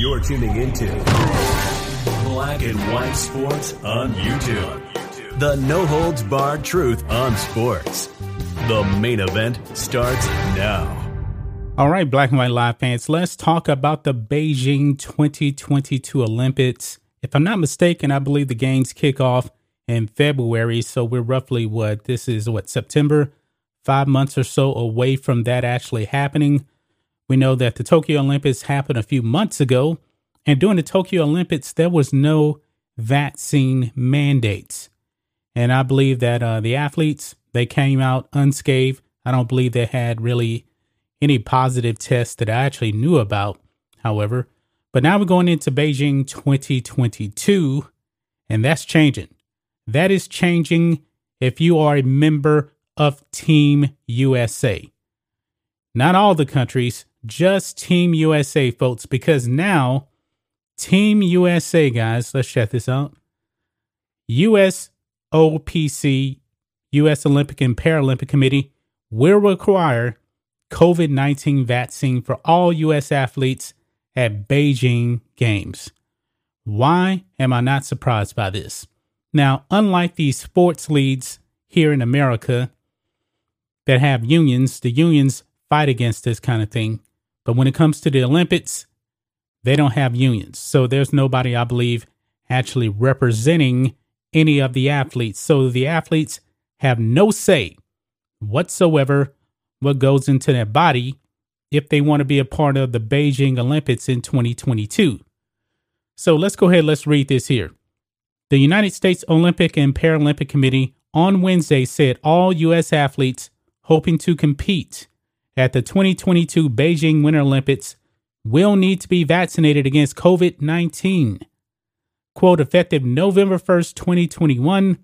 You're tuning into Black and White Sports on YouTube. The no-holds-barred truth on sports. The main event starts now. All right, Black and White Live fans, let's talk about the Beijing 2022 Olympics. If I'm not mistaken, I believe the games kick off in February. So we're roughly, September? 5 months or so away from that actually happening. We know that the Tokyo Olympics happened a few months ago, and during the Tokyo Olympics, there was no vaccine mandates. And I believe that the athletes, they came out unscathed. I don't believe they had really any positive tests that I actually knew about, however. But now we're going into Beijing 2022, and that's changing. That is changing if you are a member of Team USA. Not all the countries, just Team USA, folks, because now Team USA, guys, let's check this out. USOPC, U.S. Olympic and Paralympic Committee, will require COVID-19 vaccine for all U.S. athletes at Beijing Games. Why am I not surprised by this? Now, unlike these sports leagues here in America that have unions, the unions fight against this kind of thing. But when it comes to the Olympics, they don't have unions. So there's nobody, I believe, actually representing any of the athletes. So the athletes have no say whatsoever what goes into their body if they want to be a part of the Beijing Olympics in 2022. So let's go ahead. Let's read this here. The United States Olympic and Paralympic Committee on Wednesday said all U.S. athletes hoping to compete at the 2022 Beijing Winter Olympics will need to be vaccinated against COVID-19. Quote, effective November 1st, 2021,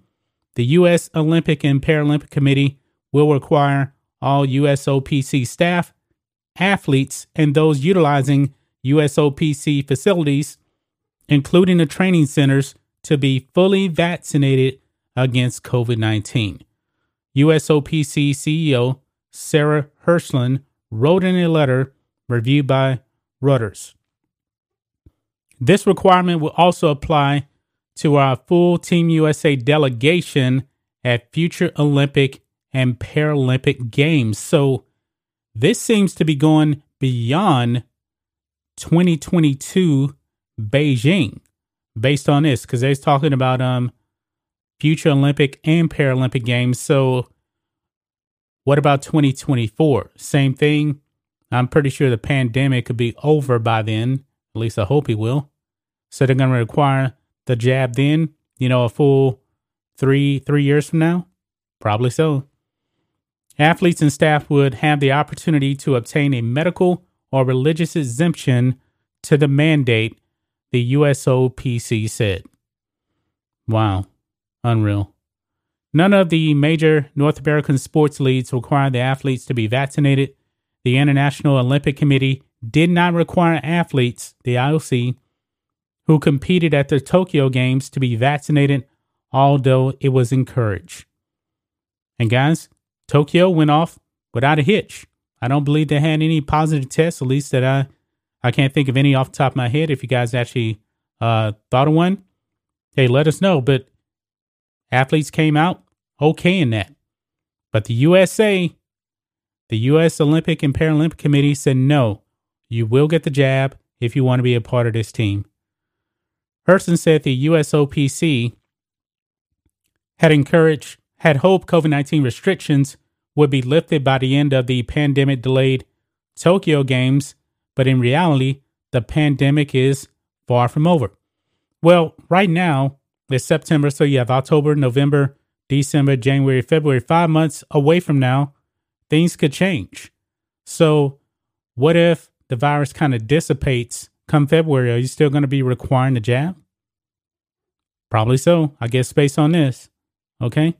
the U.S. Olympic and Paralympic Committee will require all USOPC staff, athletes, and those utilizing USOPC facilities, including the training centers, to be fully vaccinated against COVID-19. USOPC CEO Sarah Hirschland wrote in a letter reviewed by Reuters. This requirement will also apply to our full Team USA delegation at future Olympic and Paralympic Games. So this seems to be going beyond 2022 Beijing based on this, because they're talking about future Olympic and Paralympic Games. So what about 2024? Same thing. I'm pretty sure the pandemic could be over by then. At least I hope it will. So they're going to require the jab then, you know, a full three years from now. Probably so. Athletes and staff would have the opportunity to obtain a medical or religious exemption to the mandate, the USOPC said. Wow. Unreal. None of the major North American sports leagues require the athletes to be vaccinated. The International Olympic Committee did not require athletes, the IOC, who competed at the Tokyo Games to be vaccinated, although it was encouraged. And guys, Tokyo went off without a hitch. I don't believe they had any positive tests, at least that I can't think of any off the top of my head. If you guys actually thought of one, hey, let us know. But athletes came out okay in that. But the U.S. Olympic and Paralympic Committee said, no, you will get the jab if you want to be a part of this team. Herson said the USOPC had hoped COVID-19 restrictions would be lifted by the end of the pandemic delayed Tokyo Games. But in reality, the pandemic is far from over. Well, right now, it's September, so you have October, November, December, January, February, 5 months away from now, things could change. So what if the virus kind of dissipates come February, are you still going to be requiring the jab? Probably so, I guess, based on this. Okay.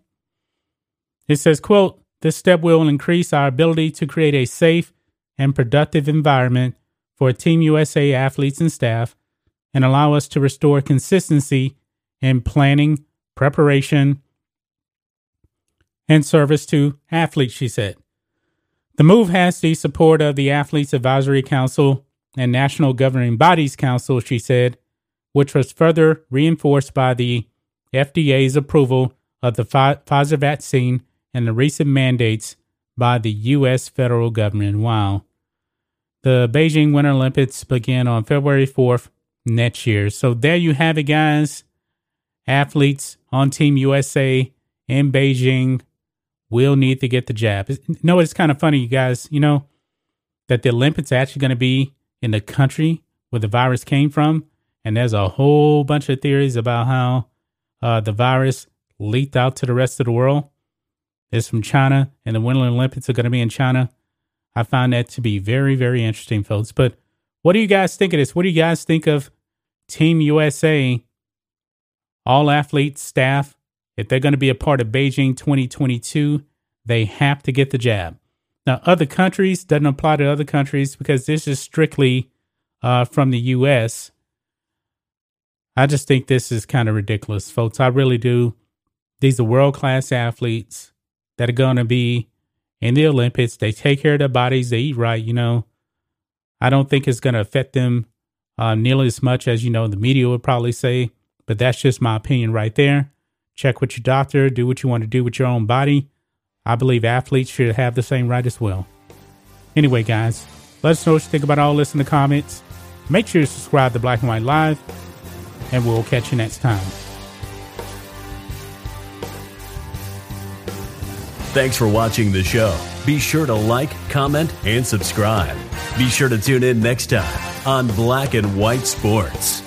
It says, quote, "This step will increase our ability to create a safe and productive environment for Team USA athletes and staff and allow us to restore consistency in planning, preparation, and service to athletes," she said. The move has the support of the Athletes Advisory Council and National Governing Bodies Council, she said, which was further reinforced by the FDA's approval of the Pfizer vaccine and the recent mandates by the U.S. federal government. Wow. The Beijing Winter Olympics begin on February 4th next year. So there you have it, guys. Athletes on Team USA in Beijing will need to get the jab. No, it's kind of funny, you guys, you know, that the Olympics are actually going to be in the country where the virus came from. And there's a whole bunch of theories about how the virus leaked out to the rest of the world. It's from China, and the Winter Olympics are going to be in China. I find that to be very, very interesting, folks. But what do you guys think of this? What do you guys think of Team USA, all athletes, staff? If they're going to be a part of Beijing 2022, they have to get the jab. Now, other countries, doesn't apply to other countries because this is strictly from the U.S. I just think this is kind of ridiculous, folks. I really do. These are world-class athletes that are going to be in the Olympics. They take care of their bodies. They eat right, you know. I don't think it's going to affect them nearly as much as, you know, the media would probably say. But that's just my opinion right there. Check with your doctor. Do what you want to do with your own body. I believe athletes should have the same right as well. Anyway, guys, let us know what you think about all this in the comments. Make sure you subscribe to Black and White Live, and we'll catch you next time. Thanks for watching the show. Be sure to like, comment, and subscribe. Be sure to tune in next time on Black and White Sports.